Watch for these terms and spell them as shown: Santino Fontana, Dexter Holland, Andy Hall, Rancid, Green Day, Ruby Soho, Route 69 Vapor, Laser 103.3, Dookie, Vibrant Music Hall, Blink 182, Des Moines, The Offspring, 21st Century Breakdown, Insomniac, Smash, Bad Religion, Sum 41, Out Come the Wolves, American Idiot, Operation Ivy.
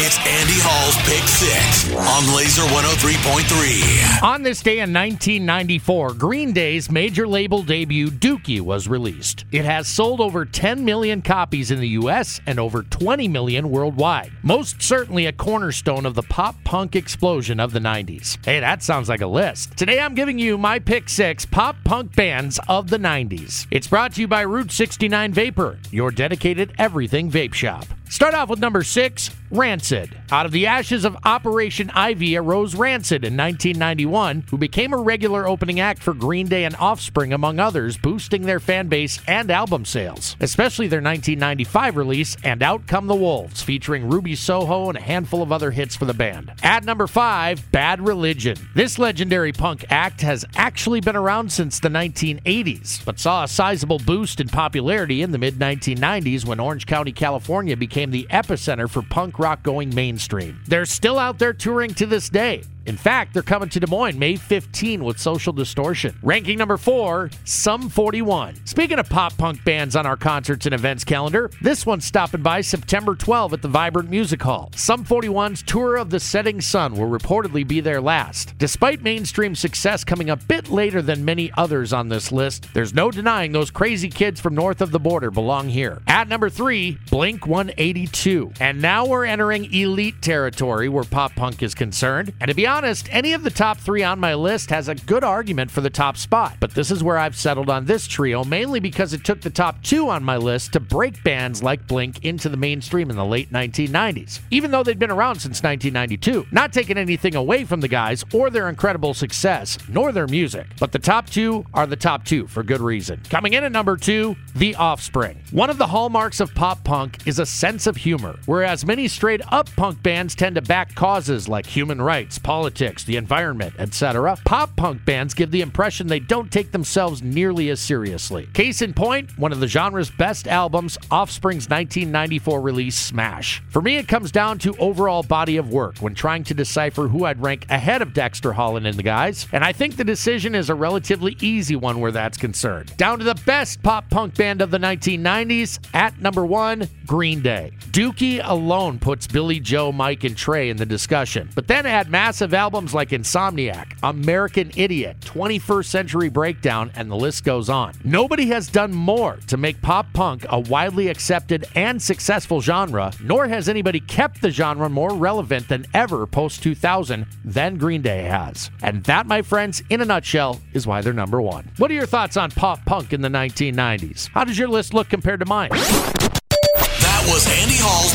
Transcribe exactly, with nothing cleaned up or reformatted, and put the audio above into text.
It's Andy Hall's Pick Six on Laser one oh three point three. On this day in nineteen ninety-four, Green Day's major label debut, Dookie, was released. It has sold over ten million copies in the U S and over twenty million worldwide. Most certainly a cornerstone of the pop-punk explosion of the nineties. Hey, that sounds like a list. Today I'm giving you my Pick Six pop-punk bands of the nineties. It's brought to you by Route sixty-nine Vapor, your dedicated everything vape shop. Start off with number six, Rancid. Out of the ashes of Operation Ivy arose Rancid in nineteen ninety-one, who became a regular opening act for Green Day and Offspring, among others, boosting their fan base and album sales, especially their nineteen ninety-five release, and Out Come the Wolves, featuring Ruby Soho and a handful of other hits for the band. At number five, Bad Religion. This legendary punk act has actually been around since the nineteen eighties, but saw a sizable boost in popularity in the mid nineteen nineties when Orange County, California became the epicenter for punk rock going mainstream. They're still out there touring to this day. In fact, they're coming to Des Moines May fifteenth with Social Distortion. Ranking number four, Sum forty-one. Speaking of pop-punk bands on our concerts and events calendar, this one's stopping by September twelfth at the Vibrant Music Hall. Sum forty-one's Tour of the Setting Sun will reportedly be their last. Despite mainstream success coming a bit later than many others on this list, there's no denying those crazy kids from north of the border belong here. At number three, Blink one eighty-two. And now we're entering elite territory where pop-punk is concerned, and to be honest, honest, any of the top three on my list has a good argument for the top spot, but this is where I've settled on this trio, mainly because it took the top two on my list to break bands like Blink into the mainstream in the late nineteen nineties, even though they'd been around since nineteen ninety-two. Not taking anything away from the guys or their incredible success, nor their music, but the top two are the top two for good reason. Coming in at number two, The Offspring. One of the hallmarks of pop punk is a sense of humor, whereas many straight up punk bands tend to back causes like human rights, politics, Politics, the environment, et cetera, pop-punk bands give the impression they don't take themselves nearly as seriously. Case in point, one of the genre's best albums, Offspring's nineteen ninety-four release, Smash. For me, it comes down to overall body of work when trying to decipher who I'd rank ahead of Dexter Holland and the guys, and I think the decision is a relatively easy one where that's concerned. Down to the best pop-punk band of the nineteen nineties, at number one, Green Day. Dookie alone puts Billy, Joe, Mike, and Trey in the discussion, but then add massive albums like Insomniac, American Idiot, twenty-first Century Breakdown, and the list goes on. Nobody has done more to make pop-punk a widely accepted and successful genre, nor has anybody kept the genre more relevant than ever post two thousand than Green Day has. And that, my friends, in a nutshell, is why they're number one. What are your thoughts on pop-punk in the nineteen nineties? How does your list look compared to mine? Was Andy Hall's